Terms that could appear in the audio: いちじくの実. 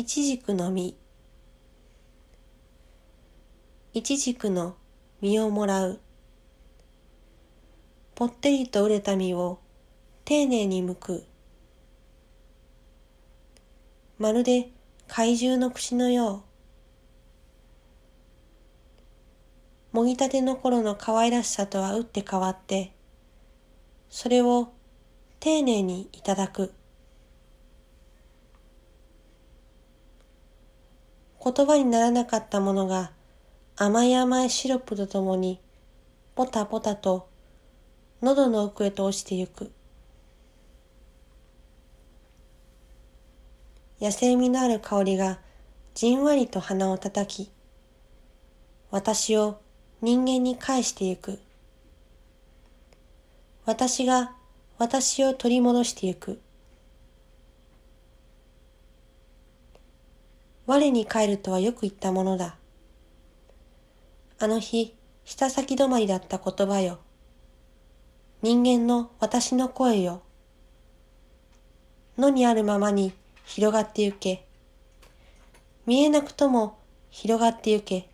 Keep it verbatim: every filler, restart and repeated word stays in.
いちじくの実。いちじくの実をもらう。ぽってりと折れた実を丁寧に剥く。まるで怪獣の口のよう。もぎたての頃の可愛らしさとは打って変わって、それを丁寧にいただく。言葉にならなかったものが甘い甘いシロップとともにポタポタと喉の奥へと落ちてゆく。野性味のある香りがじんわりと鼻をたたき、私を人間に返してゆく。私が私を取り戻してゆく。我に帰るとはよく言ったものだ。あの日、舌先止まりだった言葉よ。人間の私の声よ。野にあるままに広がってゆけ。見えなくとも広がってゆけ。